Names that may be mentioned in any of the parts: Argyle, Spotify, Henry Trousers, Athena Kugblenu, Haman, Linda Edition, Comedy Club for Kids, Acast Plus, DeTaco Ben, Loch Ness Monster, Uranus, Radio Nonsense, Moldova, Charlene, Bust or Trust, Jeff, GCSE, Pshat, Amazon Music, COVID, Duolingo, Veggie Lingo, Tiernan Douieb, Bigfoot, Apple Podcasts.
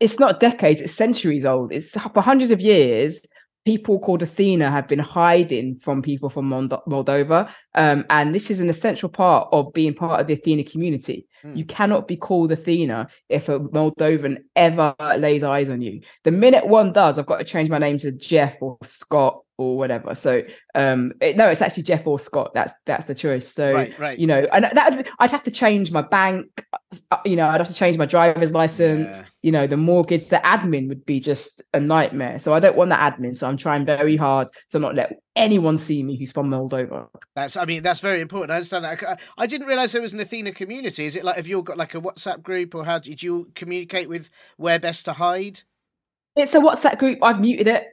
It's not decades, it's centuries old. It's for hundreds of years, people called Athena have been hiding from people from Moldova. And this is an essential part of being part of the Athena community. You cannot be called Athena if a Moldovan ever lays eyes on you. The minute one does, I've got to change my name to Jeff or Scott or whatever. So it's actually Jeff or Scott. That's the choice. So, right. And I'd have to change my bank. I'd have to change my driver's license. Yeah. The mortgage, the admin would be just a nightmare. So I don't want that admin. So I'm trying very hard to not let anyone see me who's from Moldova. That's very important. I understand that. I didn't realize there was an Athena community. Is it like, have you all got like a WhatsApp group, or how did you communicate with where best to hide? It's a WhatsApp group. I've muted it.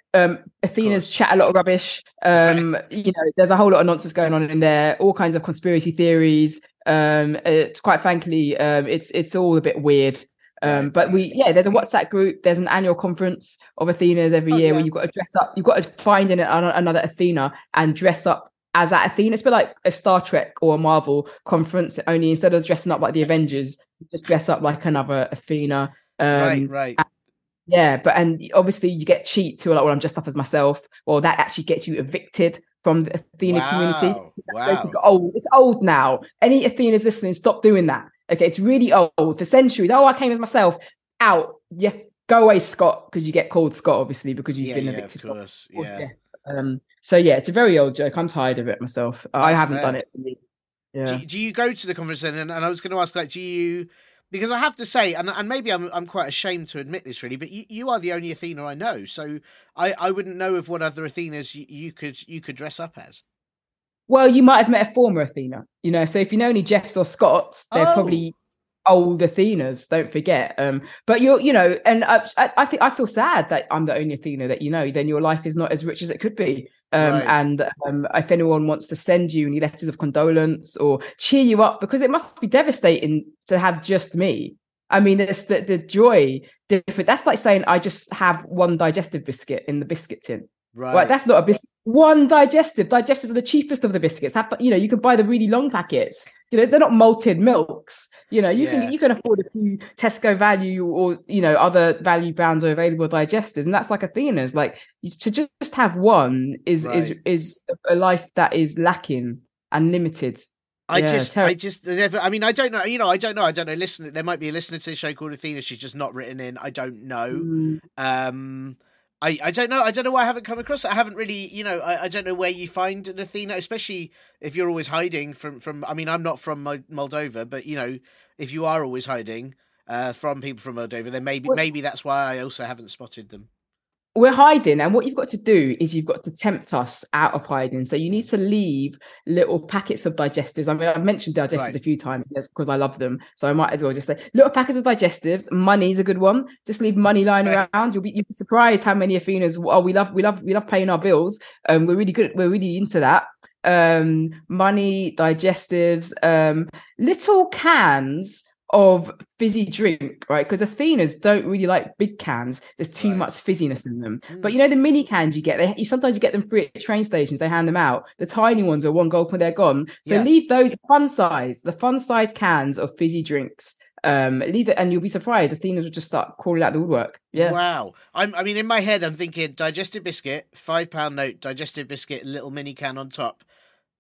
Athena's chat a lot of rubbish. There's a whole lot of nonsense going on in there. All kinds of conspiracy theories. Quite frankly, it's all a bit weird. But there's a WhatsApp group. There's an annual conference of Athenas every year where you've got to dress up. You've got to find another Athena and dress up as that Athena. It's been like a Star Trek or a Marvel conference, only instead of dressing up like the Avengers, you just dress up like another Athena. Right. And obviously you get cheats who are like, well, I'm dressed up as myself. Well, that actually gets you evicted from the Athena community. Wow. It's old now. Any Athenas listening, stop doing that. Okay, it's really old, for centuries. Oh, I came as myself. Out. Yes, go away, Scott, because you get called Scott, obviously, because you've been evicted. Yeah, of course. Yeah. It's a very old joke. I'm tired of it myself. I haven't done it. Yeah. Do you go to the conference? And I was going to ask, like, do you... Because I have to say, and maybe I'm quite ashamed to admit this, really, but you are the only Athena I know, so I wouldn't know of what other Athenas you could dress up as. Well, you might have met a former Athena, you know. So if you know any Jeffs or Scotts, they're probably old Athenas. Don't forget. But you're, you know, and I think I feel sad that I'm the only Athena that you know. Then your life is not as rich as it could be. Right. And if anyone wants to send you any letters of condolence or cheer you up, because it must be devastating to have just me. I mean, it's the joy different. That's like saying I just have one digestive biscuit in the biscuit tin. Right. Like, that's not a biscuit. One digestive. Digestives are the cheapest of the biscuits. You know, you can buy the really long packets. You know, they're not malted milks. You know, you can afford a few Tesco value or, you know, other value brands or available digestives. And that's like Athena's. Like, to just have one is a life that is lacking and limited. I don't know. Listen, there might be a listener to the show called Athena. She's just not written in. I don't know. I don't know. I don't know why I haven't come across it. I haven't really, you know, I don't know where you find an Athena, especially if you're always hiding from I mean, I'm not from Moldova, but, you know, if you are always hiding from people from Moldova, then maybe that's why I also haven't spotted them. We're hiding. And what you've got to do is you've got to tempt us out of hiding. So you need to leave little packets of digestives. I mean, I've mentioned digestives a few times because I love them. So I might as well just say little packets of digestives. Money's a good one. Just leave money lying around. You'll be surprised how many Athenas. Oh, we love paying our bills. We're really good. We're really into that. Money, digestives, little cans of fizzy drink, right? Because Athenas don't really like big cans. There's too much fizziness in them. But you know, the mini cans you get, sometimes you get them free at train stations. They hand them out. The tiny ones are one gulp and they're gone. So leave those the fun size cans of fizzy drinks. Leave it, and you'll be surprised. Athenas will just start calling out the woodwork. Yeah. Wow. I mean, in my head, I'm thinking digestive biscuit, £5 note, digestive biscuit, little mini can on top.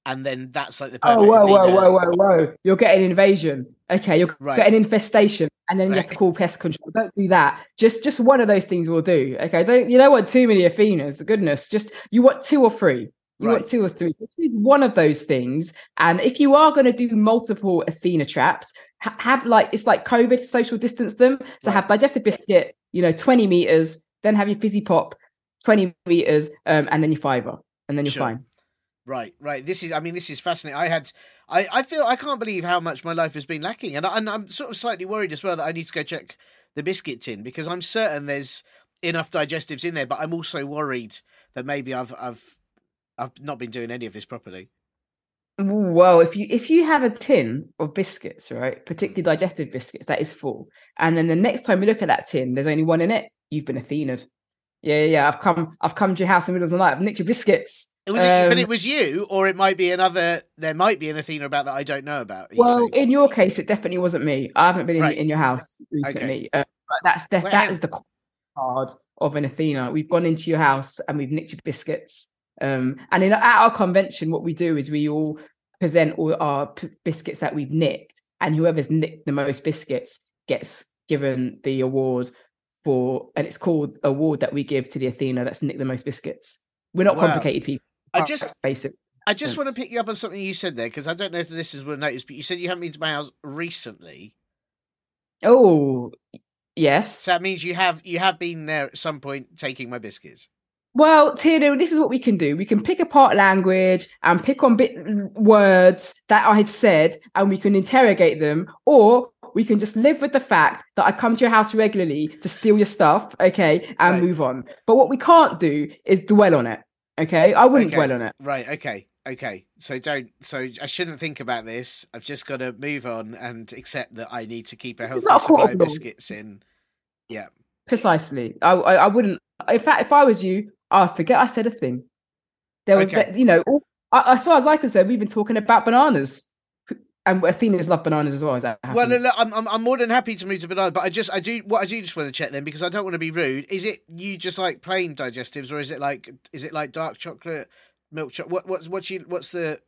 And then that's like the perfect whoa. You'll get an invasion. Okay, you'll get an infestation. And then you have to call pest control. Don't do that. Just one of those things will do. Okay, you don't want too many Athenas. Goodness. Just, you want two or three. You want two or three. Choose one of those things. And if you are going to do multiple Athena traps, have like, it's like COVID, social distance them. So have digestive biscuit, you know, 20 meters, then have your fizzy pop, 20 meters, and then your fiver. And then you're fine. Right. This is fascinating. I feel I can't believe how much my life has been lacking. And I'm sort of slightly worried as well that I need to go check the biscuit tin, because I'm certain there's enough digestives in there, but I'm also worried that maybe I've not been doing any of this properly. Well, if you have a tin of biscuits, right, particularly digestive biscuits, that is full. And then the next time you look at that tin, there's only one in it. You've been Athena'd. Yeah. I've come to your house in the middle of the night. I've nicked your biscuits. But it was you, or it might be another. There might be an Athena about that I don't know about. Well, in your case, it definitely wasn't me. I haven't been in your house recently. Okay. But that is the card of an Athena. We've gone into your house and we've nicked your biscuits. And at our convention, what we do is we all present all our biscuits that we've nicked, and whoever's nicked the most biscuits gets given the award for, and it's called award that we give to the Athena that's nicked the most biscuits. We're not complicated people. I just want to pick you up on something you said there, because I don't know if the listeners will notice, but you said you haven't been to my house recently. Oh, yes. So that means you have been there at some point taking my biscuits. Well, Tiernan, this is what we can do. We can pick apart language and pick on words that I've said, and we can interrogate them, or we can just live with the fact that I come to your house regularly to steal your stuff, okay, and move on. But what we can't do is dwell on it, okay? I wouldn't dwell on it. Right, okay. So I shouldn't think about this. I've just got to move on and accept that I need to keep a healthy supply of biscuits in. Yeah. Precisely. I wouldn't. In fact, if I was you, I forget I said a thing. There was, you know, as far as I can say, we've been talking about bananas, and Athenas love bananas as well. As that happens. Well, no, I'm more than happy to move to bananas, but I just want to check then, because I don't want to be rude. Is it you just like plain digestives, or is it like dark chocolate, milk chocolate? Is there a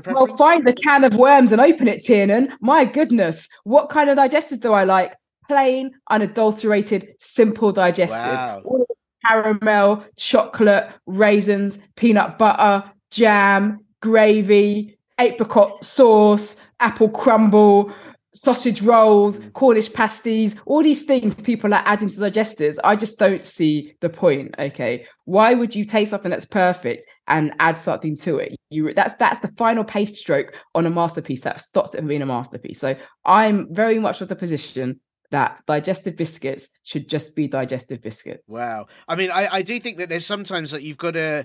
preference? Well, find the can of worms and open it, Tiernan. My goodness, what kind of digestives do I like? Plain, unadulterated, simple digestives. Wow. All this caramel, chocolate, raisins, peanut butter, jam, gravy, apricot sauce, apple crumble, sausage rolls, Cornish pasties, all these things people are adding to digestives. I just don't see the point. Okay, why would you take something that's perfect and add something to it? That's the final paste stroke on a masterpiece that stops it from being a masterpiece. So I'm very much of the position that digestive biscuits should just be digestive biscuits. Wow. I mean, I do think that there's sometimes that you've got to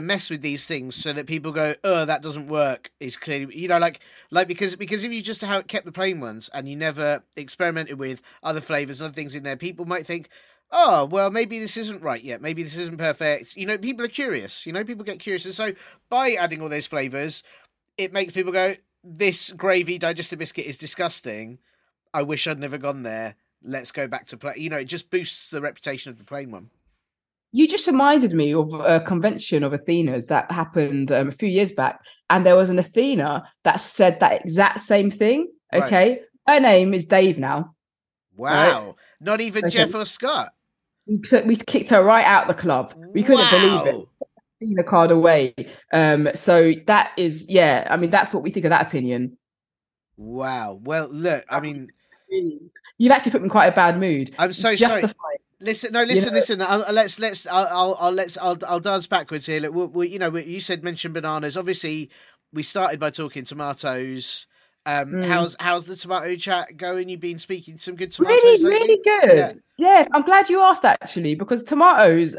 mess with these things so that people go, oh, that doesn't work. It's clearly, you know, like because if you just kept the plain ones and you never experimented with other flavors and other things in there, people might think, oh, well, maybe this isn't right yet. Maybe this isn't perfect. You know, people are curious. You know, people get curious. And so by adding all those flavors, it makes people go, this gravy digestive biscuit is disgusting. I wish I'd never gone there. Let's go back to play. You know, it just boosts the reputation of the plain one. You just reminded me of a convention of Athena's that happened a few years back. And there was an Athena that said that exact same thing. Okay. Right. Her name is Dave now. Wow. Right? Not even okay. Jeff or Scott. We kicked her right out of the club. We couldn't believe it. Athena card away. So that is, yeah, I mean, that's what we think of that opinion. Wow. Well, look, I mean, you've actually put me in quite a bad mood. I'm so sorry. Listen. I'll dance backwards here. Look, you mentioned bananas. Obviously, we started by talking tomatoes. How's the tomato chat going? You've been speaking to some good tomatoes. Really good. Yeah, I'm glad you asked actually, because tomatoes,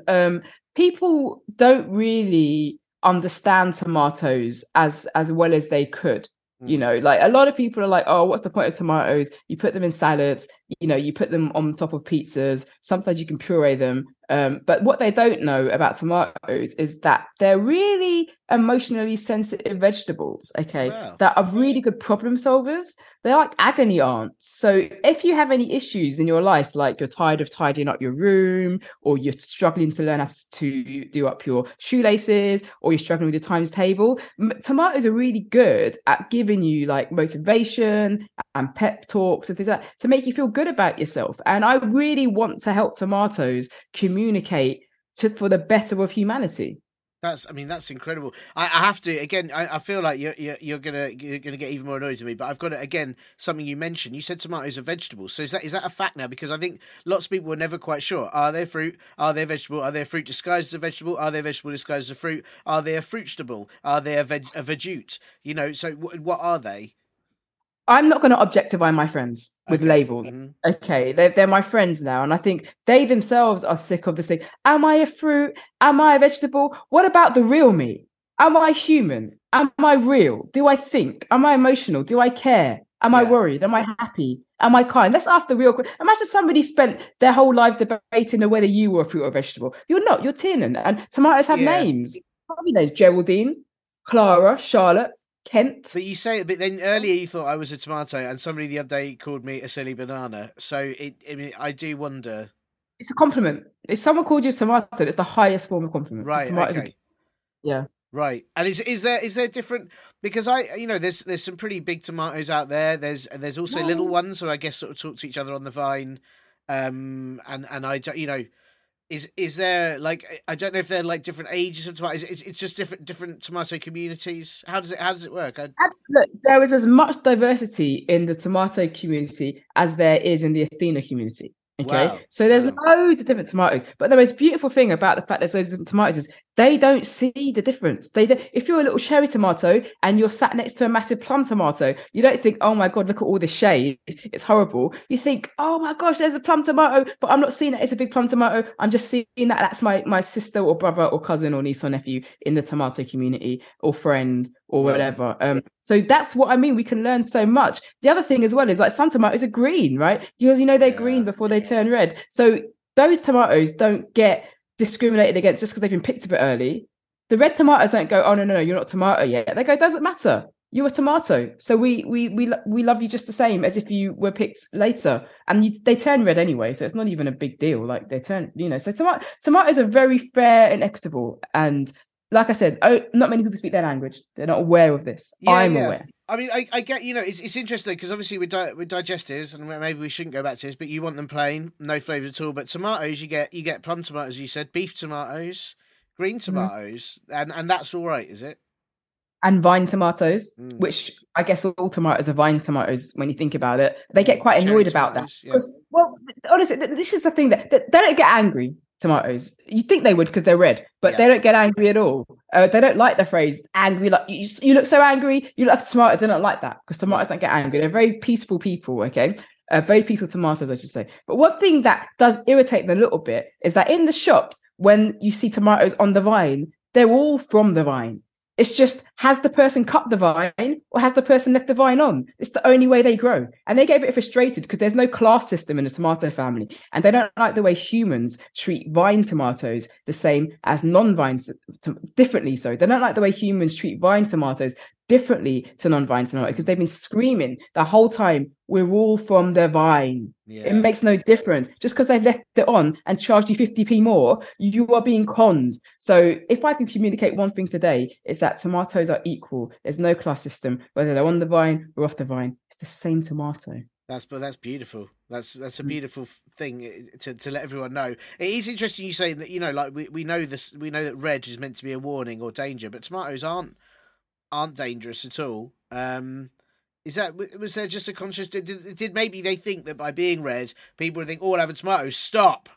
people don't really understand tomatoes as well as they could. You know, like a lot of people are like, oh, what's the point of tomatoes? You put them in salads, you know, you put them on top of pizzas. Sometimes you can puree them. But what they don't know about tomatoes is that they're really emotionally sensitive vegetables, okay, that are really good problem solvers. They're like agony aunts. So if you have any issues in your life, like you're tired of tidying up your room, or you're struggling to learn how to do up your shoelaces, or you're struggling with your times table, tomatoes are really good at giving you like motivation and pep talks and things like that to make you feel good about yourself. And I really want to help tomatoes communicate for the better of humanity. That's incredible. I have to again. I feel like you're gonna get even more annoyed with me, but I've got to, again, something you mentioned. You said tomatoes are vegetables. So is that a fact now? Because I think lots of people were never quite sure. Are they fruit? Are they vegetable? Are they fruit disguised as a vegetable? Are they vegetable disguised as a fruit? Are they a fruitstable? Are they a vegut? You know. So what are they? I'm not going to objectify my friends with labels. Mm-hmm. Okay, they're my friends now. And I think they themselves are sick of this thing. Am I a fruit? Am I a vegetable? What about the real me? Am I human? Am I real? Do I think? Am I emotional? Do I care? Am I worried? Am I happy? Am I kind? Let's ask the real question. Imagine somebody spent their whole lives debating whether you were a fruit or a vegetable. You're not. You're Tiernan. And tomatoes have names. Probably names. Geraldine, Clara, Charlotte, Kent. So you say it, but then earlier you thought I was a tomato, and somebody the other day called me a silly banana. So I do wonder. It's a compliment. If someone called you a tomato, it's the highest form of compliment. Right. Okay. Yeah. Right. And is there different? Because there's some pretty big tomatoes out there. There's also little ones who I guess sort of talk to each other on the vine. And I you know. Is there, like, I don't know if they're like different ages of tomatoes. It's just different tomato communities. How does it work? Absolutely, there is as much diversity in the tomato community as there is in the Athena community. Okay, so there's loads of different tomatoes. But the most beautiful thing about the fact there's loads of different tomatoes is they don't see the difference. They don't. If you're a little cherry tomato and you're sat next to a massive plum tomato, you don't think, oh my god, look at all this shade, it's horrible. You think, oh my gosh, there's a plum tomato, but I'm not seeing that it's a big plum tomato. I'm just seeing that that's my sister or brother or cousin or niece or nephew in the tomato community or friend or whatever. So that's what I mean. We can learn so much. The other thing as well is like some tomatoes are green, right? Because you know they're green before they turn red. So those tomatoes don't get discriminated against just because they've been picked a bit early. The red tomatoes don't go, oh no, you're not tomato yet. They go, doesn't matter, you're a tomato, so we love you just the same as if you were picked later. And they turn red anyway, so it's not even a big deal. Like they turn, you know. So tomatoes are very fair and equitable, and like I said, not many people speak their language. They're not aware of this. I'm aware. I mean, I get, you know, it's interesting because obviously with digestives, and maybe we shouldn't go back to this, but you want them plain, no flavour at all. But tomatoes, you get plum tomatoes, you said, beef tomatoes, green tomatoes, and that's all right, is it? and vine tomatoes, which I guess all tomatoes are vine tomatoes when you think about it. They get quite annoyed about that. Yeah. Well, honestly, this is the thing that they don't get angry, tomatoes. You'd think they would because they're red, but they don't get angry at all. They don't like the phrase angry. Like you look so angry, you look like a tomato. They don't like that because tomatoes don't get angry. They're very peaceful people, okay? Very peaceful tomatoes, I should say. But one thing that does irritate them a little bit is that in the shops, when you see tomatoes on the vine, they're all from the vine. It's just, has the person cut the vine or has the person left the vine on? It's the only way they grow. And they get a bit frustrated because there's no class system in the tomato family. And they don't like the way humans treat vine tomatoes the same as non-vine, differently. So they don't like the way humans treat vine tomatoes differently to non-vine tomatoes because they've been screaming the whole time, we're all from the vine. Yeah. It makes no difference. Just because they've left it on and charged you 50p more, you are being conned. So if I can communicate one thing today, it's that tomatoes are equal. There's no class system, whether they're on the vine or off the vine. It's the same tomato. That's beautiful. That's a beautiful thing to let everyone know. It is interesting you saying that, you know, like we know this, we know that red is meant to be a warning or danger, but tomatoes aren't dangerous at all. Was there just a conscious? Did maybe they think that by being red, people would think, "Oh, I'll have a tomato. Stop!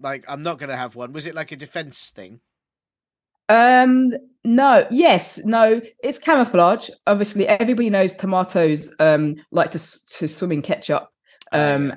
Like I'm not going to have one." Was it like a defense thing? No. Yes. No. It's camouflage. Obviously, everybody knows tomatoes like to swim in ketchup, and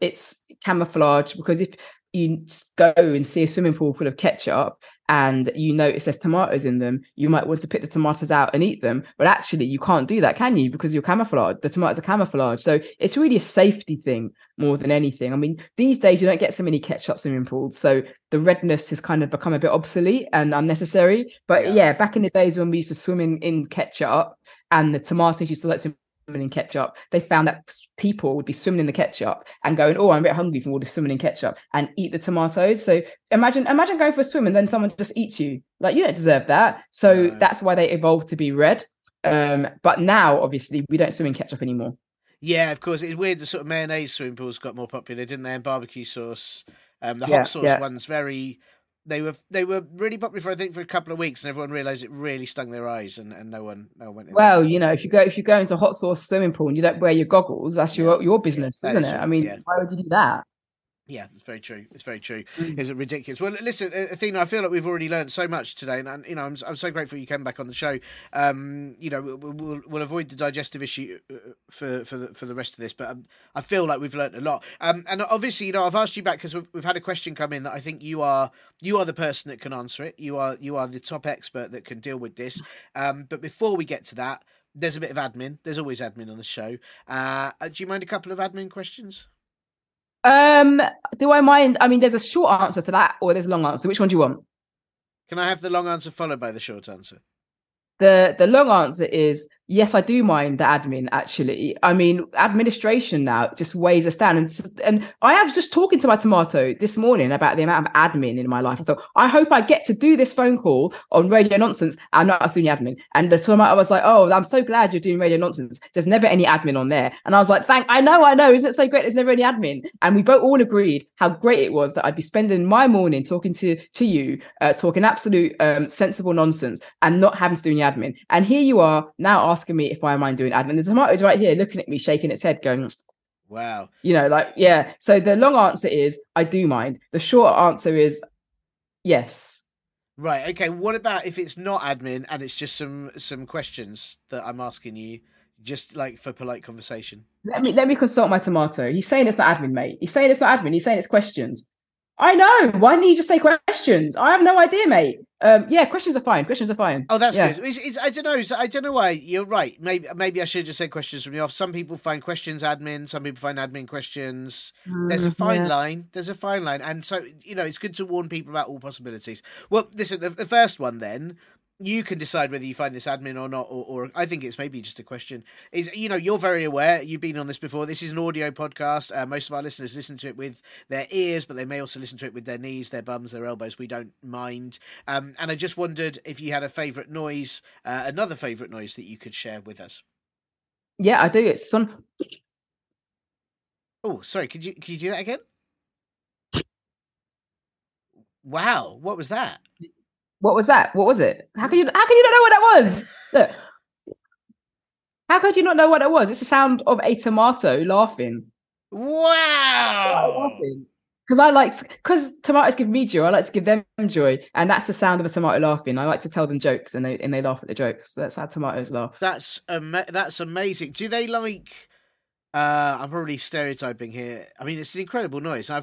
it's camouflage because if you go and see a swimming pool full of ketchup and you notice there's tomatoes in them, you might want to pick the tomatoes out and eat them. But actually, you can't do that, can you? Because you're camouflaged. The tomatoes are camouflaged. So it's really a safety thing more than anything. I mean, these days, you don't get so many ketchup swimming pools. So the redness has kind of become a bit obsolete and unnecessary. But yeah, back in the days when we used to swim in ketchup and the tomatoes used to let swim in ketchup, they found that people would be swimming in the ketchup and going, "Oh, I'm a bit hungry from all this swimming in ketchup," and eat the tomatoes. So imagine going for a swim and then someone just eats you. Like, you don't deserve that. So that's why they evolved to be red. But now, obviously, we don't swim in ketchup anymore. Yeah, of course. It's weird. The sort of mayonnaise swimming pools got more popular, didn't they? And barbecue sauce. The hot sauce ones, They were really popular for, I think, for a couple of weeks, and everyone realised it really stung their eyes, and no one went in. Well, you know, if you go into a hot sauce swimming pool and you don't wear your goggles, that's your business, isn't it? True. I mean, why would you do that? Yeah, it's very true. It's very true. It's ridiculous. Well, listen, Athena, I feel like we've already learned so much today, and you know, I'm so grateful you came back on the show. You know, we'll avoid the digestive issue for the rest of this, but I feel like we've learned a lot. And obviously, you know, I've asked you back because we've had a question come in that I think you are the person that can answer it. You are the top expert that can deal with this. But before we get to that, there's a bit of admin. There's always admin on the show. Do you mind a couple of admin questions? Do I mind? I mean, there's a short answer to that or there's a long answer. Which one do you want? Can I have the long answer followed by the short answer? The long answer is yes, I do mind the admin, actually. I mean, administration now just weighs us down. And I was just talking to my tomato this morning about the amount of admin in my life. I thought, I hope I get to do this phone call on Radio Nonsense. I'm not doing admin. And the tomato was like, "Oh, I'm so glad you're doing Radio Nonsense. There's never any admin on there." And I was like, I know. Isn't it so great? There's never any admin. And we both all agreed how great it was that I'd be spending my morning talking to you, talking absolute sensible nonsense and not having to do any admin. And here you are now asking me if I mind doing admin. The tomato's right here looking at me, shaking its head, going, "Wow." You know, like, yeah. So the long answer is I do mind. The short answer is yes. Right. Okay. What about if it's not admin and it's just some questions that I'm asking you, just like for polite conversation? Let me consult my tomato. He's saying it's not admin, mate. He's saying it's not admin. He's saying it's questions. I know. Why didn't you just say questions? I have no idea, mate. Yeah, questions are fine. Oh, that's good. It's, I don't know why. You're right. Maybe I should have just said questions from the off. Some people find questions admin. Some people find admin questions. There's a fine line. And so, you know, it's good to warn people about all possibilities. Well, listen, the first one then, you can decide whether you find this admin or not, or I think it's maybe just a question. Is, you know, you're very aware. You've been on this before. This is an audio podcast. Most of our listeners listen to it with their ears, but they may also listen to it with their knees, their bums, their elbows. We don't mind. And I just wondered if you had a favourite noise, another favourite noise that you could share with us. Yeah, I do. It's son. Oh, sorry. Could you do that again? Wow, what was that? What was it? How can you not know what that was? Look, how could you not know what that was? It's the sound of a tomato laughing. Wow. Because tomatoes give me joy. I like to give them joy, and that's the sound of a tomato laughing. I like to tell them jokes, and they laugh at the jokes. So that's how tomatoes laugh. That's amazing. Do they like? I'm probably stereotyping here. I mean, it's an incredible noise. I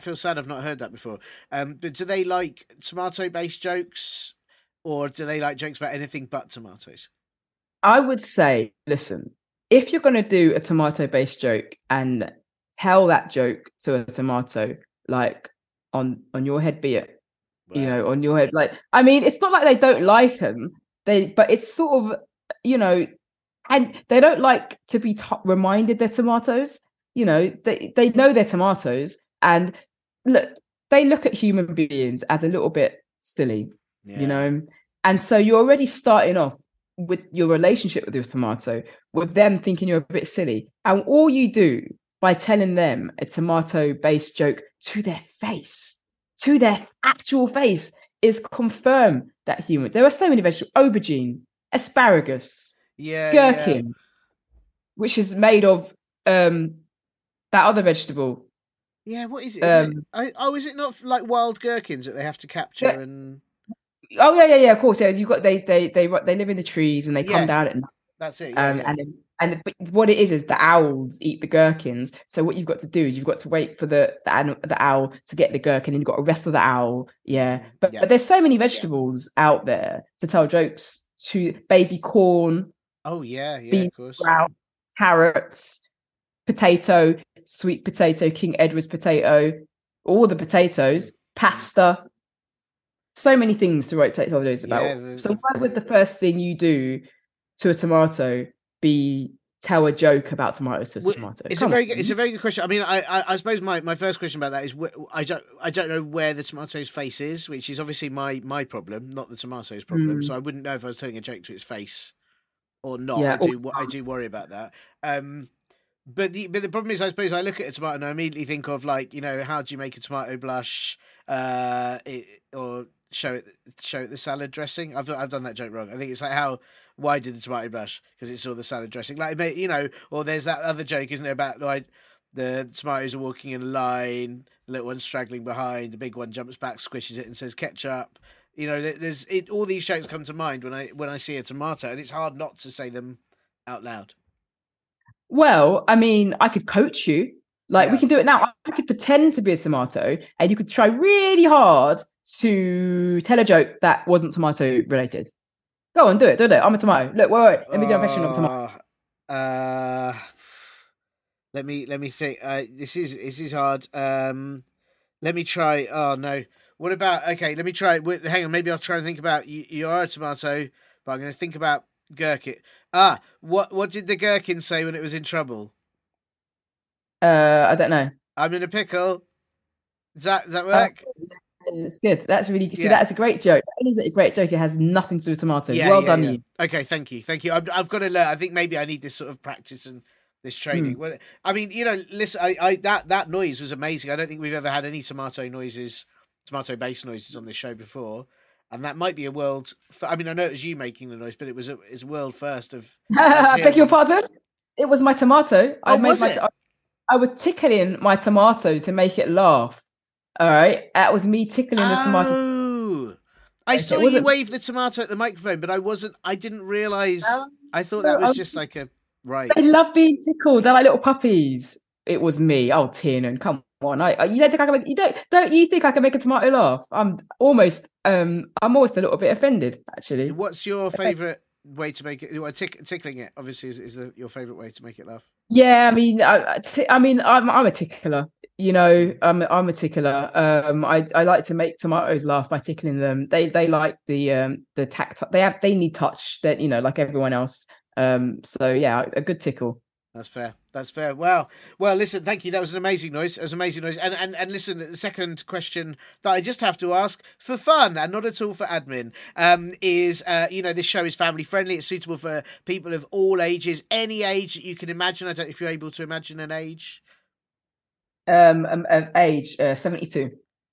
feel sad I've not heard that before. But do they like tomato-based jokes, or do they like jokes about anything but tomatoes? I would say, listen, if you're going to do a tomato-based joke and tell that joke to a tomato, like on your head, be it, wow. You know, on your head. Like, I mean, it's not like they don't like them. But it's sort of, you know. And they don't like to be reminded they're tomatoes. You know, they know they're tomatoes. And look, they look at human beings as a little bit silly, yeah. You know. And so you're already starting off with your relationship with your tomato, with them thinking you're a bit silly. And all you do by telling them a tomato-based joke to their face, to their actual face, is confirm that human. There are so many vegetables, aubergine, asparagus. Yeah, gherkin, yeah. Which is made of that other vegetable. Yeah, what is it? Is it not like wild gherkins that they have to capture? Yeah. And oh yeah, of course. Yeah, you got they live in the trees and they come down at night. That's it. Yeah, yeah. But what it is the owls eat the gherkins. So what you've got to do is you've got to wait for the owl to get the gherkin, and you've got to wrestle the owl. Yeah, but there's so many vegetables out there to tell jokes to. Baby corn. Oh yeah, bean, of course. Sprout, carrots, potato, sweet potato, King Edward's potato, all the potatoes, pasta. So many things to rotate holidays about. Yeah, so why would the first thing you do to a tomato be tell a joke about tomatoes to a tomato? It's a very good question. I mean, I suppose my first question about that is I don't know where the tomato's face is, which is obviously my problem, not the tomato's problem. Mm. So I wouldn't know if I was telling a joke to its face or not. Yeah, I do worry about that. But the problem is, I suppose I look at a tomato and I immediately think of, like, you know, how do you make a tomato blush, or show it the salad dressing. I've done that joke wrong. I think it's like, why did the tomato blush? Because it's all the salad dressing. Like, you know, or there's that other joke, isn't there, about like the tomatoes are walking in a line, the little one's straggling behind, the big one jumps back, squishes it, and says ketchup. You know, all these jokes come to mind when I see a tomato, and it's hard not to say them out loud. Well, I mean, I could coach you. Like, yeah. We can do it now. I could pretend to be a tomato, and you could try really hard to tell a joke that wasn't tomato related. Go on, do it, don't it? I'm a tomato. Look, wait. Let me do a question on tomato. Let me think. This is hard. Let me try. Oh no. What about? Okay, let me try. Hang on. Maybe I'll try and think about. You are a tomato, but I'm going to think about gherkin. Ah, what did the gherkin say when it was in trouble? I don't know. I'm in a pickle. Does that work? It's good. That's really good. See, that's a great joke. That is a great joke. It has nothing to do with tomatoes. Yeah, well done, you. Okay, thank you. I've got to learn. I think maybe I need this sort of practice and this training. Well, I mean, you know, listen, that noise was amazing. I don't think we've ever had any tomato-based noises on this show before, and that might be a world. I mean, I know it was you making the noise, but it's a world first of. I beg your pardon. It was my tomato. I was tickling my tomato to make it laugh. All right, that was me tickling the tomato. I saw you wave the tomato at the microphone, but I didn't realise. I thought that was just like a right. They love being tickled. They're like little puppies. It was me. Oh, Tiernan, come on! Don't you think I can make a tomato laugh? I'm almost a little bit offended, actually. What's your favourite way to make it? Tickling it, obviously, is your favourite way to make it laugh. Yeah, I mean, I'm a tickler. You know, I'm a tickler. I like to make tomatoes laugh by tickling them. They like the tact. They need touch. That, you know, like everyone else. So yeah, a good tickle. That's fair. Wow. Well, listen, thank you. That was an amazing noise. And listen, the second question that I just have to ask for fun and not at all for admin is, you know, this show is family friendly. It's suitable for people of all ages, any age that you can imagine. I don't know if you're able to imagine an age. 72.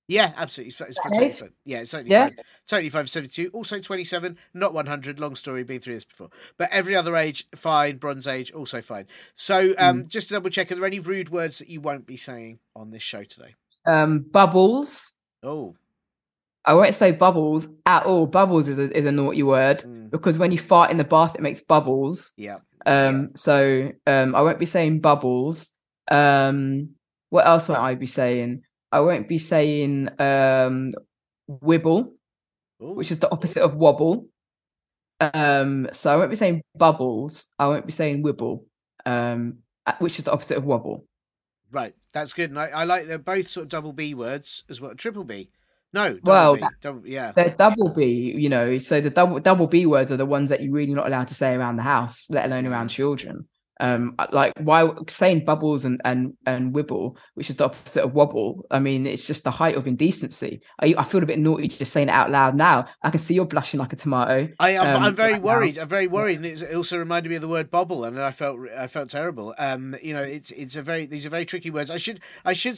Yeah, absolutely. It's right. Fine. Yeah, it's totally fine. Totally fine for 72. Also 27, not 100. Long story, been through this before. But every other age, fine. Bronze Age, also fine. So just to double check, are there any rude words that you won't be saying on this show today? Bubbles. Oh. I won't say bubbles at all. Bubbles is a naughty word because when you fart in the bath, it makes bubbles. Yeah. So I won't be saying bubbles. What else won't I be saying? I won't be saying wibble, which is the opposite of wobble. So I won't be saying bubbles. I won't be saying wibble, which is the opposite of wobble. Right. That's good. And I like they're both sort of double B words as well. Triple B. No. Double B. They're double B, you know. So the double B words are the ones that you're really not allowed to say around the house, let alone around children. Like why saying bubbles and wibble, which is the opposite of wobble. I mean, it's just the height of indecency. I feel a bit naughty just saying it out loud now. I can see you're blushing like a tomato. I'm very worried. Now. I'm very worried, and it also reminded me of the word bobble, and I felt terrible. You know, these are very tricky words. I should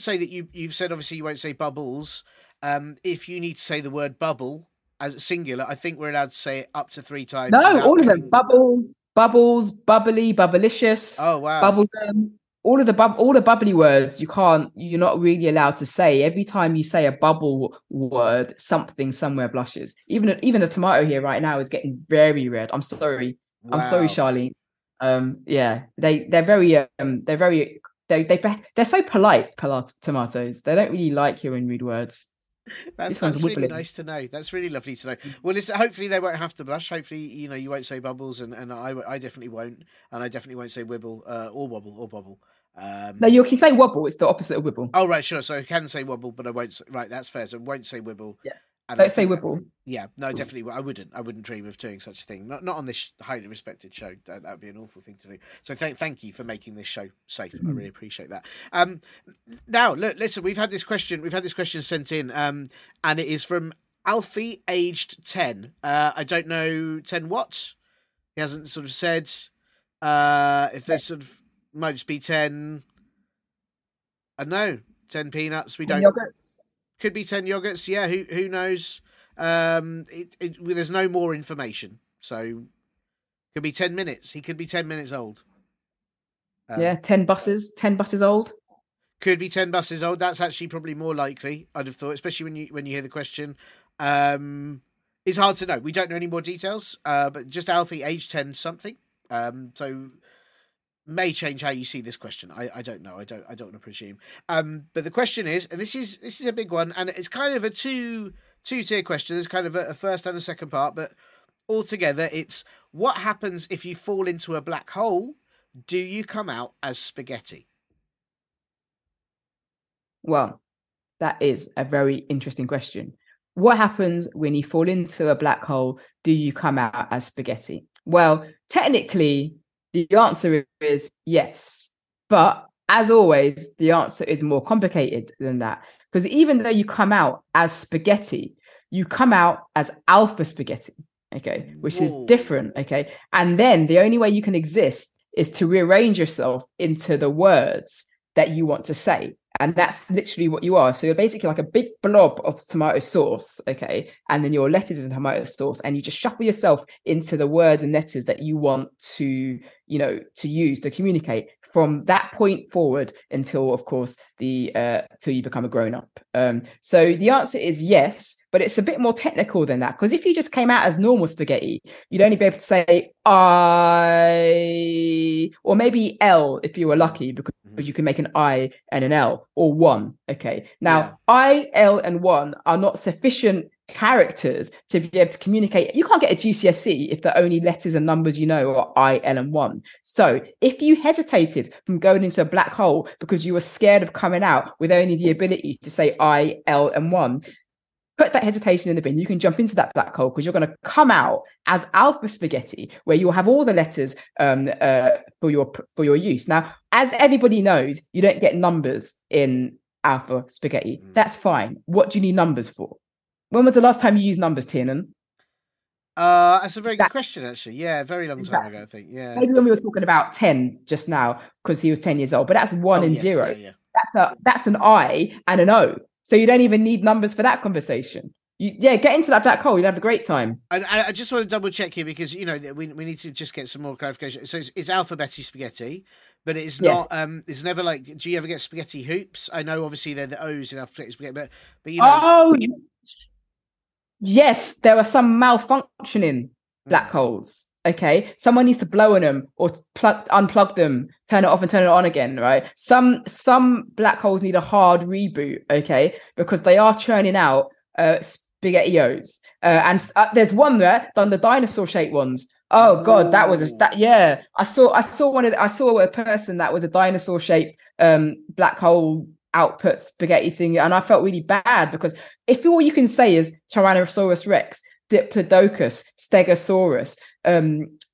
say that you've said obviously you won't say bubbles. If you need to say the word bubble as singular, I think we're allowed to say it up to 3 times. No, all of them bubbles. Bubbles, bubbly, bubblicious. Oh wow! Bubblegum. All the bubbly words you're not really allowed to say. Every time you say a bubble word, something somewhere blushes. Even a tomato here right now is getting very red. I'm sorry. Wow. I'm sorry, Charlene. Yeah, they're so polite tomatoes. They don't really like hearing rude words. That's really nice to know. That's really lovely to know. Well, listen, hopefully they won't have to blush. Hopefully, you know, you won't say bubbles, and I definitely won't. And I definitely won't say wibble or wobble or bobble. No, you can say wobble. It's the opposite of wibble. Oh, right, sure. So I can say wobble, but I won't say... Right, that's fair. So I won't say wibble. Yeah. Don't say wibble. Yeah, no, definitely. I wouldn't dream of doing such a thing. Not on this highly respected show. That would be an awful thing to do. So thank you for making this show safe. I really appreciate that. Now, look, listen, we've had this question sent in, and it is from Alfie, aged 10. I don't know 10 what. He hasn't sort of said if they sort of might just be 10. I don't know, 10 peanuts. We don't. Yogurts. Could be 10 yogurts, yeah. Who knows? There's no more information, so could be 10 minutes. He could be 10 minutes old. 10 buses old. Could be 10 buses old. That's actually probably more likely, I'd have thought, especially when you hear the question. It's hard to know. We don't know any more details. But just Alfie, age 10 something. So may change how you see this question. I don't know. I don't want to presume. But the question is, and this is a big one, and it's kind of a two-tier question. There's kind of a first and a second part, but altogether it's what happens if you fall into a black hole? Do you come out as spaghetti? Well, that is a very interesting question. What happens when you fall into a black hole? Do you come out as spaghetti? Well, technically, the answer is yes. But as always, the answer is more complicated than that. Because even though you come out as spaghetti, you come out as alpha spaghetti, okay, which is different, okay? And then the only way you can exist is to rearrange yourself into the words that you want to say. And that's literally what you are. So you're basically like a big blob of tomato sauce, okay? And then your lettuce and tomato sauce, and you just shuffle yourself into the words and letters that you want to, you know, to use to communicate from that point forward until, of course, till you become a grown-up. So the answer is yes, but it's a bit more technical than that. Because if you just came out as normal spaghetti, you'd only be able to say I, or maybe L if you were lucky, because you can make an I and an L, or one. Okay. Now, I, L, and one are not sufficient characters to be able to communicate. You can't get a GCSE if the only letters and numbers you know are I, L, and one. So if you hesitated from going into a black hole because you were scared of coming out with only the ability to say I, L, and one, put that hesitation in the bin. You can jump into that black hole because you're going to come out as alpha spaghetti, where you'll have all the letters for your use. Now, as everybody knows, you don't get numbers in alpha spaghetti. That's fine. What do you need numbers for? When was the last time you used numbers, Tiernan? That's a very good question, actually. Yeah, very long time ago, I think. Yeah, maybe when we were talking about 10 just now, because he was 10 years old. But that's 1 and 0. Yeah. That's an I and an O. So you don't even need numbers for that conversation. Yeah, get into that black hole. You'll have a great time. I just want to double check here because, you know, we need to just get some more clarification. So it's alphabeti spaghetti, but it's not, it's never like, do you ever get spaghetti hoops? I know obviously they're the O's in alphabeti spaghetti, but you know. Oh, yes, there are some malfunctioning black holes. Okay, someone needs to blow on them or unplug them, turn it off and turn it on again, right? Some black holes need a hard reboot, okay, because they are churning out spaghettios. And there's one there, done the dinosaur-shaped ones. Oh God, That was yeah. I saw a person that was a dinosaur-shaped black hole output spaghetti thing, and I felt really bad because if all you can say is Tyrannosaurus Rex, Diplodocus, Stegosaurus,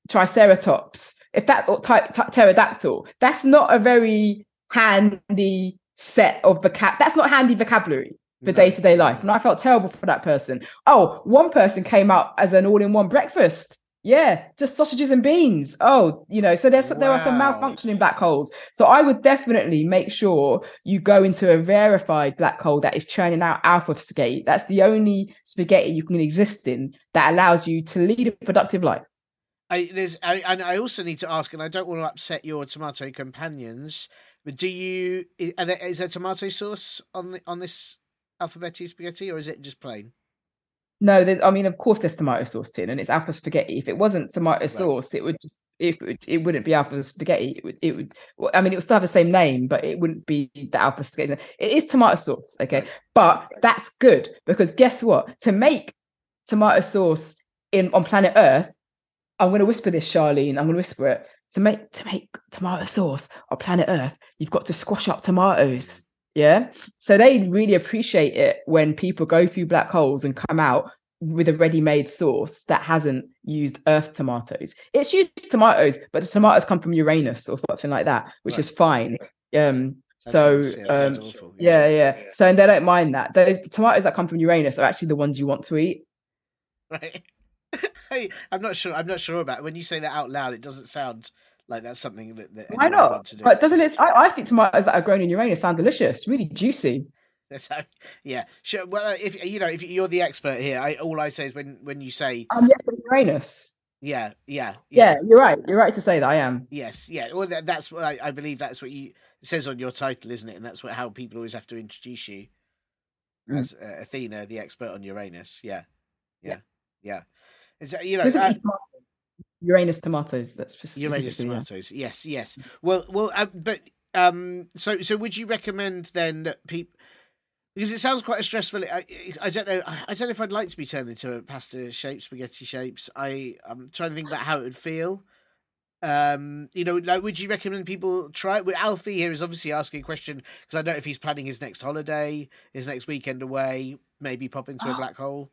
Triceratops, if that type pterodactyl, that's not a very handy set of that's not handy vocabulary for day-to-day life. And I felt terrible for that person. Oh, one person came out as an all-in-one breakfast. Yeah, just sausages and beans. Oh, you know, so there are some malfunctioning black holes. So I would definitely make sure you go into a rarefied black hole that is churning out alpha spaghetti. That's the only spaghetti you can exist in that allows you to lead a productive life. And I also need to ask, and I don't want to upset your tomato companions, but is there tomato sauce on this alphabeti spaghetti, or is it just plain? No, of course there's tomato sauce in, and it's alpha spaghetti. If it wasn't tomato sauce, it wouldn't be alpha spaghetti. It would still have the same name, but it wouldn't be the alpha spaghetti. It is tomato sauce, okay? But that's good, because guess what? To make tomato sauce on planet Earth, I'm going to whisper this, Charlene, I'm going to whisper it. To make tomato sauce on planet Earth, you've got to squash up tomatoes. Yeah. So they really appreciate it when people go through black holes and come out with a ready-made sauce that hasn't used Earth tomatoes. It's used tomatoes, but the tomatoes come from Uranus or something like that, which is fine. So and they don't mind that. The tomatoes that come from Uranus are actually the ones you want to eat. Right. I'm not sure about it. When you say that out loud, it doesn't sound like that's something that why not to do. But doesn't it? I think tomatoes that are grown in Uranus sound delicious, really juicy. That's how, yeah, sure. Well, if you're the expert here, all I say is when you say yes, Uranus. Yeah. You're right to say that I am. Yes, yeah. Well, that's what I believe. That's what it says on your title, isn't it? And that's how people always have to introduce you as Athena, the expert on Uranus. Yeah. It's, you know. Uranus tomatoes. That's specifically Uranus tomatoes. Yeah. Yes. Well. So would you recommend then that people? Because it sounds quite a stressful. I don't know. I don't know if I'd like to be turned into a pasta shape, spaghetti shapes. I'm trying to think about how it would feel. You know, like, would you recommend people try it? Well, Alfie here is obviously asking a question because I don't know if he's planning his next holiday, his next weekend away, maybe pop into a black hole.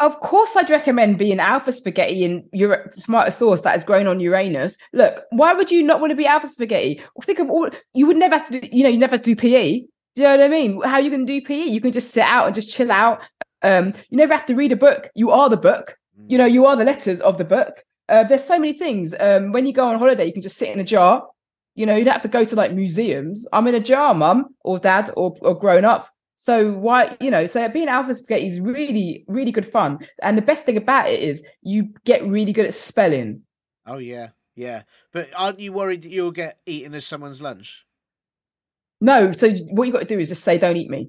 Of course, I'd recommend being alpha spaghetti in tomato sauce that is grown on Uranus. Look, why would you not want to be alpha spaghetti? Think of all you would never have to do. You know, you never have to do PE. Do you know what I mean? How are you going to do PE? You can just sit out and just chill out. You never have to read a book. You are the book. You know, you are the letters of the book. There's so many things. When you go on holiday, you can just sit in a jar. You know, you don't have to go to like museums. I'm in a jar, mum or dad or grown up. So why, you know, so being alpha spaghetti is really, really good fun. And the best thing about it is you get really good at spelling. Oh, yeah. Yeah. But aren't you worried that you'll get eaten as someone's lunch? No. So what you got to do is just say, don't eat me.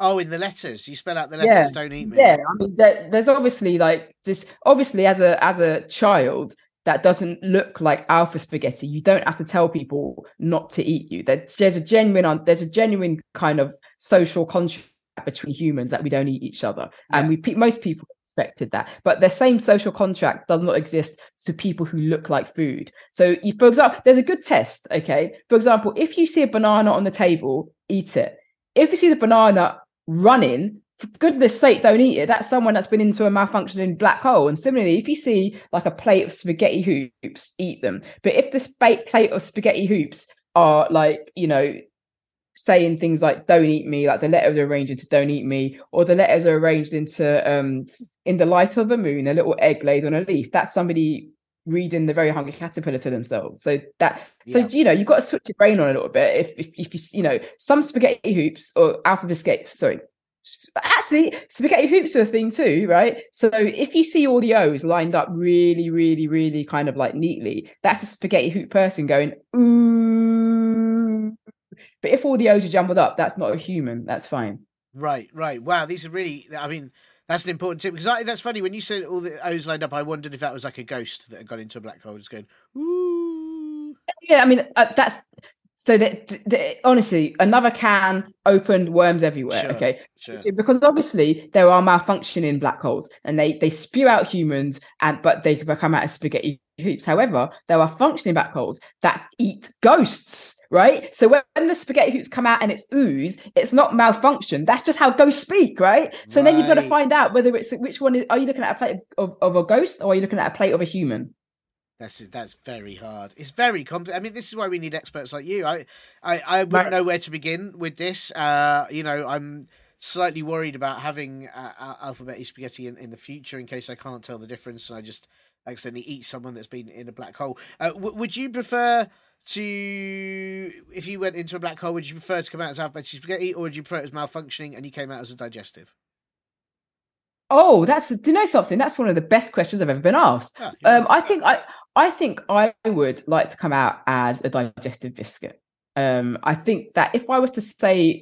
Oh, in the letters. You spell out the letters, don't eat me. Yeah. I mean, there's obviously like just obviously as a child that doesn't look like alpha spaghetti. You don't have to tell people not to eat you. There's a genuine kind of social contract between humans that we don't eat each other, and most people expected that, but the same social contract does not exist to people who look like food. So for example, there's a good test, okay? For example, if you see a banana on the table, eat it. If you see the banana running, for goodness sake, don't eat it. That's someone that's been into a malfunctioning black hole. And similarly, if you see like a plate of spaghetti hoops, eat them. But if this plate of spaghetti hoops are like, you know, saying things like don't eat me, like the letters are arranged into don't eat me, or the letters are arranged into in the light of the moon, a little egg laid on a leaf, that's somebody reading The Very Hungry Caterpillar to themselves. So you know, you've got to switch your brain on a little bit. If you know, some spaghetti hoops or alpha biscuits, sorry, Actually, spaghetti hoops are a thing too, right? So if you see all the O's lined up really, really, really kind of like neatly, that's a spaghetti hoop person going, ooh. But if all the O's are jumbled up, that's not a human. That's fine. Right, right. Wow, these are really, I mean, that's an important tip. Because that's funny, when you said all the O's lined up, I wondered if that was like a ghost that had gone into a black hole just going, ooh. Yeah, I mean, that's... So that honestly, another can opened worms everywhere. Sure, okay, sure. Because obviously there are malfunctioning black holes, and they spew out humans, but they come out as spaghetti hoops. However, there are functioning black holes that eat ghosts, right? So when the spaghetti hoops come out and it's ooze, it's not malfunction. That's just how ghosts speak, right? So right. Then you've got to find out whether it's which one. Are you looking at a plate of a ghost, or are you looking at a plate of a human? That's very hard. It's very complex. I mean, this is why we need experts like you. I wouldn't know where to begin with this. I'm slightly worried about having alphabet-y spaghetti in the future in case I can't tell the difference and I just accidentally eat someone that's been in a black hole. Would you prefer to, if you went into a black hole, would you prefer to come out as alphabet-y spaghetti, or would you prefer it as malfunctioning and you came out as a digestive? Oh, do you know something? That's one of the best questions I've ever been asked. Yeah, I think I would like to come out as a digestive biscuit. I think that if I was to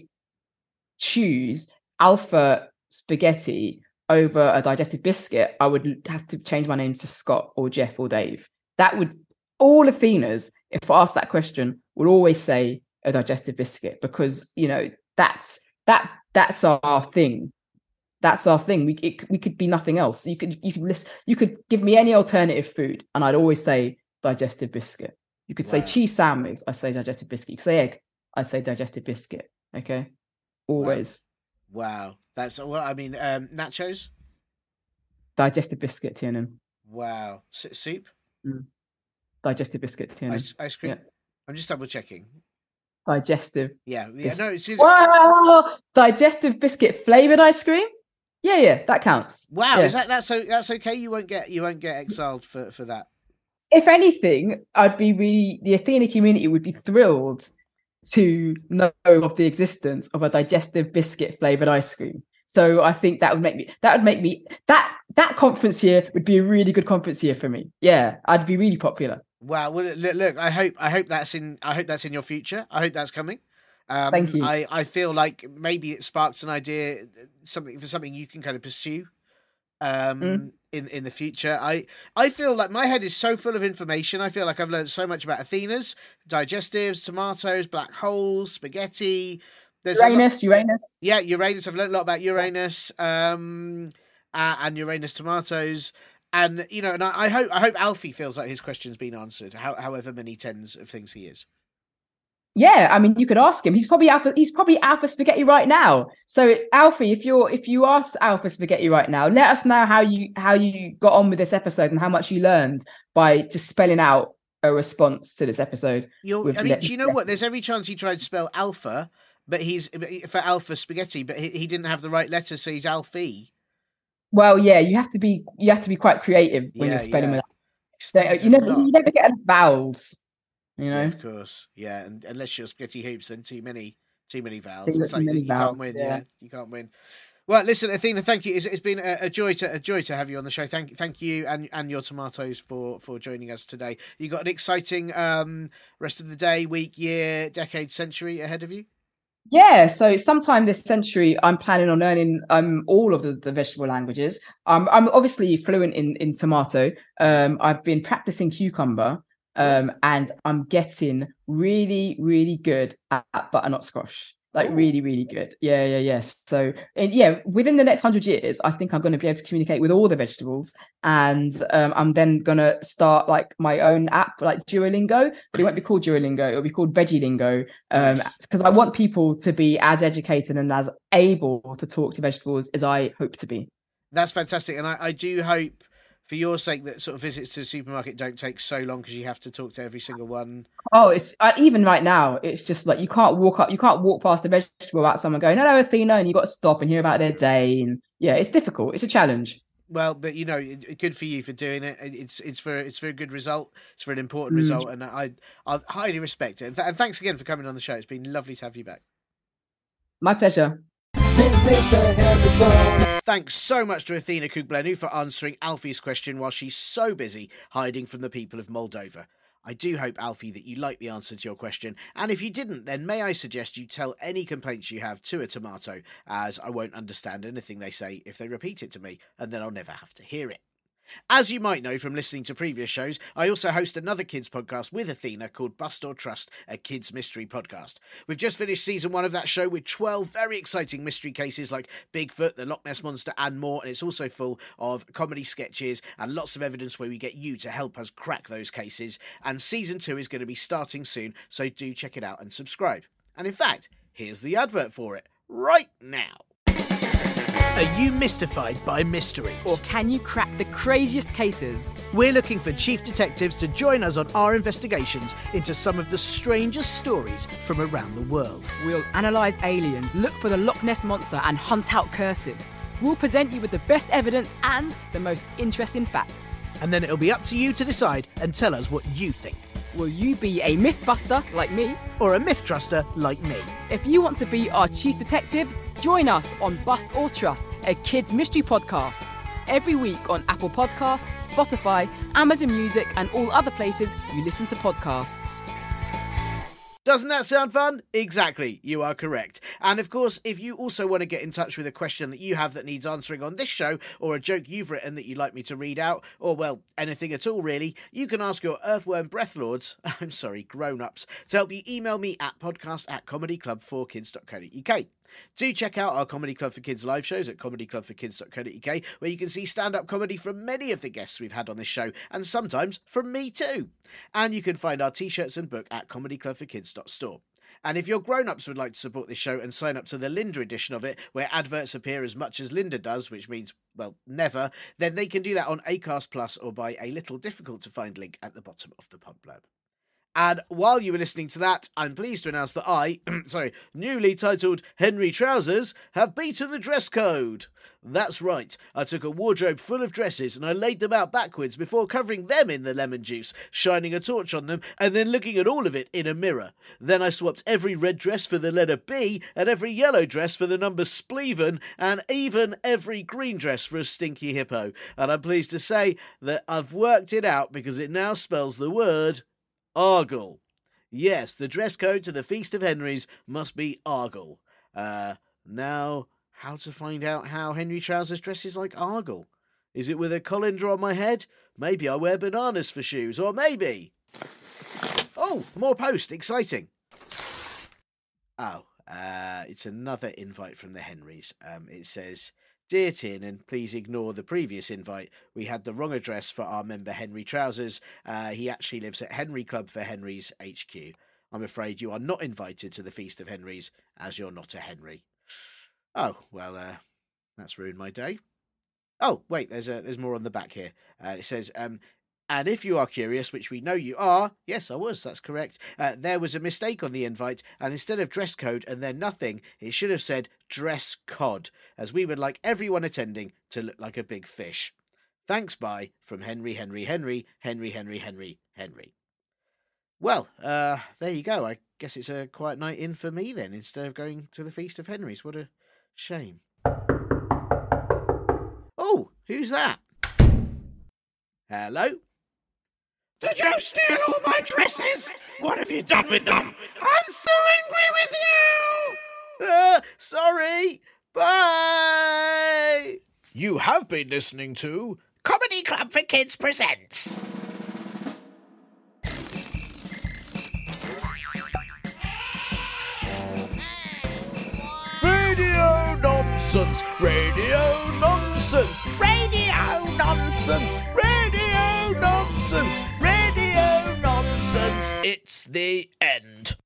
choose alpha spaghetti over a digestive biscuit, I would have to change my name to Scott or Jeff or Dave. That would, all Athenas, if asked that question, would always say a digestive biscuit, because, you know, that's our thing. That's our thing. We could be nothing else. You could give me any alternative food, and I'd always say digestive biscuit. You could say cheese sandwich, I say digestive biscuit. You could say egg, I say digestive biscuit. Okay, always. Wow. That's what I mean. Nachos, digestive biscuit, Tiernan. Wow. Soup, digestive biscuit, Tiernan. Ice cream. Yeah. I'm just double checking. Digestive. Yeah. No. Wow. Digestive biscuit flavored ice cream. Yeah, that counts. Wow, yeah. Is that's okay? You won't get exiled for that. If anything, the Athena community would be thrilled to know of the existence of a digestive biscuit flavored ice cream. So I think that conference year would be a really good conference year for me. Yeah, I'd be really popular. Wow. Well, look, I hope that's in your future. I hope that's coming. Thank you. I feel like maybe it sparked an idea, something you can kind of pursue in the future. I feel like my head is so full of information. I feel like I've learned so much about Athenas, digestives, tomatoes, black holes, spaghetti. There's Uranus. Yeah, Uranus. I've learned a lot about Uranus and Uranus tomatoes. And, you know, and I hope Alfie feels like his question's been answered, however many tens of things he is. Yeah, I mean, you could ask him. He's probably alpha spaghetti right now. So, Alfie, if you are alpha spaghetti right now, let us know how you got on with this episode and how much you learned by just spelling out a response to this episode. Do you know what? There's every chance he tried to spell alpha, but he's for alpha spaghetti, but he didn't have the right letter, so he's Alfie. Well, yeah, you have to be quite creative when you're spelling it out. You never get enough vowels. You know, yeah, of course, yeah, and unless you're spaghetti hoops, then too many vowels. It's like you can't win. Yeah, you can't win. Well, listen, Athena, thank you. It's been a joy to have you on the show. Thank you, and your tomatoes for joining us today. You got an exciting rest of the day, week, year, decade, century ahead of you. Yeah, so sometime this century, I'm planning on learning all of the vegetable languages. I'm obviously fluent in tomato. I've been practicing cucumber. And I'm getting really, really good at butternut squash, like really, really good. Yeah. So, within the next 100 years, I think I'm going to be able to communicate with all the vegetables. And I'm then going to start like my own app, like Duolingo, but it won't be called Duolingo. It'll be called Veggie Lingo. Because I want people to be as educated and as able to talk to vegetables as I hope to be. That's fantastic. And I do hope, for your sake, that sort of visits to the supermarket don't take so long because you have to talk to every single one. Oh, it's even right now. It's just like you can't walk past the vegetable without someone going, "Hello, Athena," and you got to stop and hear about their day. And yeah, it's difficult. It's a challenge. Well, but you know, good for you for doing it. It's for a good result. It's for an important result, and I highly respect it. And thanks again for coming on the show. It's been lovely to have you back. My pleasure. This is the Henry Song. Thanks so much to Athena Kugblenu for answering Alfie's question while she's so busy hiding from the people of Moldova. I do hope, Alfie, that you like the answer to your question. And if you didn't, then may I suggest you tell any complaints you have to a tomato, as I won't understand anything they say if they repeat it to me, and then I'll never have to hear it. As you might know from listening to previous shows, I also host another kids podcast with Athena called Bust or Trust, a kids mystery podcast. We've just finished season 1 of that show with 12 very exciting mystery cases like Bigfoot, the Loch Ness Monster and more, and it's also full of comedy sketches and lots of evidence where we get you to help us crack those cases. And season 2 is going to be starting soon, so do check it out and subscribe. And in fact, here's the advert for it right now. Are you mystified by mysteries? Or can you crack the craziest cases? We're looking for chief detectives to join us on our investigations into some of the strangest stories from around the world. We'll analyse aliens, look for the Loch Ness Monster and hunt out curses. We'll present you with the best evidence and the most interesting facts. And then it'll be up to you to decide and tell us what you think. Will you be a mythbuster like me? Or a myth-truster like me? If you want to be our chief detective, join us on Bust or Trust, a kids' mystery podcast, every week on Apple Podcasts, Spotify, Amazon Music, and all other places you listen to podcasts. Doesn't that sound fun? Exactly, you are correct. And of course, if you also want to get in touch with a question that you have that needs answering on this show, or a joke you've written that you'd like me to read out, or, well, anything at all really, you can ask your earthworm breathlords, I'm sorry, grown-ups, to help you email me at podcast@comedyclub4kids.co.uk. Do check out our Comedy Club for Kids live shows at comedyclubforkids.co.uk, where you can see stand-up comedy from many of the guests we've had on this show, and sometimes from me too. And you can find our t-shirts and book at comedyclubforkids.store. And if your grown-ups would like to support this show and sign up to the Linda edition of it, where adverts appear as much as Linda does, which means, well, never, then they can do that on Acast Plus or by a little difficult-to-find link at the bottom of the pod blurb. And while you were listening to that, I'm pleased to announce that I, newly titled Henry Trousers, have beaten the dress code. That's right, I took a wardrobe full of dresses and I laid them out backwards before covering them in the lemon juice, shining a torch on them and then looking at all of it in a mirror. Then I swapped every red dress for the letter B and every yellow dress for the number spleven and even every green dress for a stinky hippo. And I'm pleased to say that I've worked it out because it now spells the word Argyle. Yes, the dress code to the Feast of Henry's must be Argyle. Now, how to find out how Henry Trousers dresses like Argyle? Is it with a colander on my head? Maybe I wear bananas for shoes, or maybe... Oh, more post, exciting. Oh, it's another invite from the Henrys. It says... Dear Tiernan, please ignore the previous invite. We had the wrong address for our member Henry Trousers. He actually lives at Henry Club for Henry's HQ. I'm afraid you are not invited to the Feast of Henry's as you're not a Henry. Oh, well, that's ruined my day. Oh, wait, there's more on the back here. It says... And if you are curious, which we know you are, yes, I was, that's correct, there was a mistake on the invite, and instead of dress code and then nothing, it should have said dress cod, as we would like everyone attending to look like a big fish. Thanks, bye, from Henry. Well, there you go. I guess it's a quiet night in for me then, instead of going to the Feast of Henry's. What a shame. Oh, who's that? Hello? Did you steal all my dresses? What have you done with them? I'm so angry with you! Sorry. Bye! You have been listening to Comedy Club for Kids Presents. Radio Nonsense! Radio Nonsense! Radio Nonsense! Radio Nonsense! Radio Nonsense! It's the end.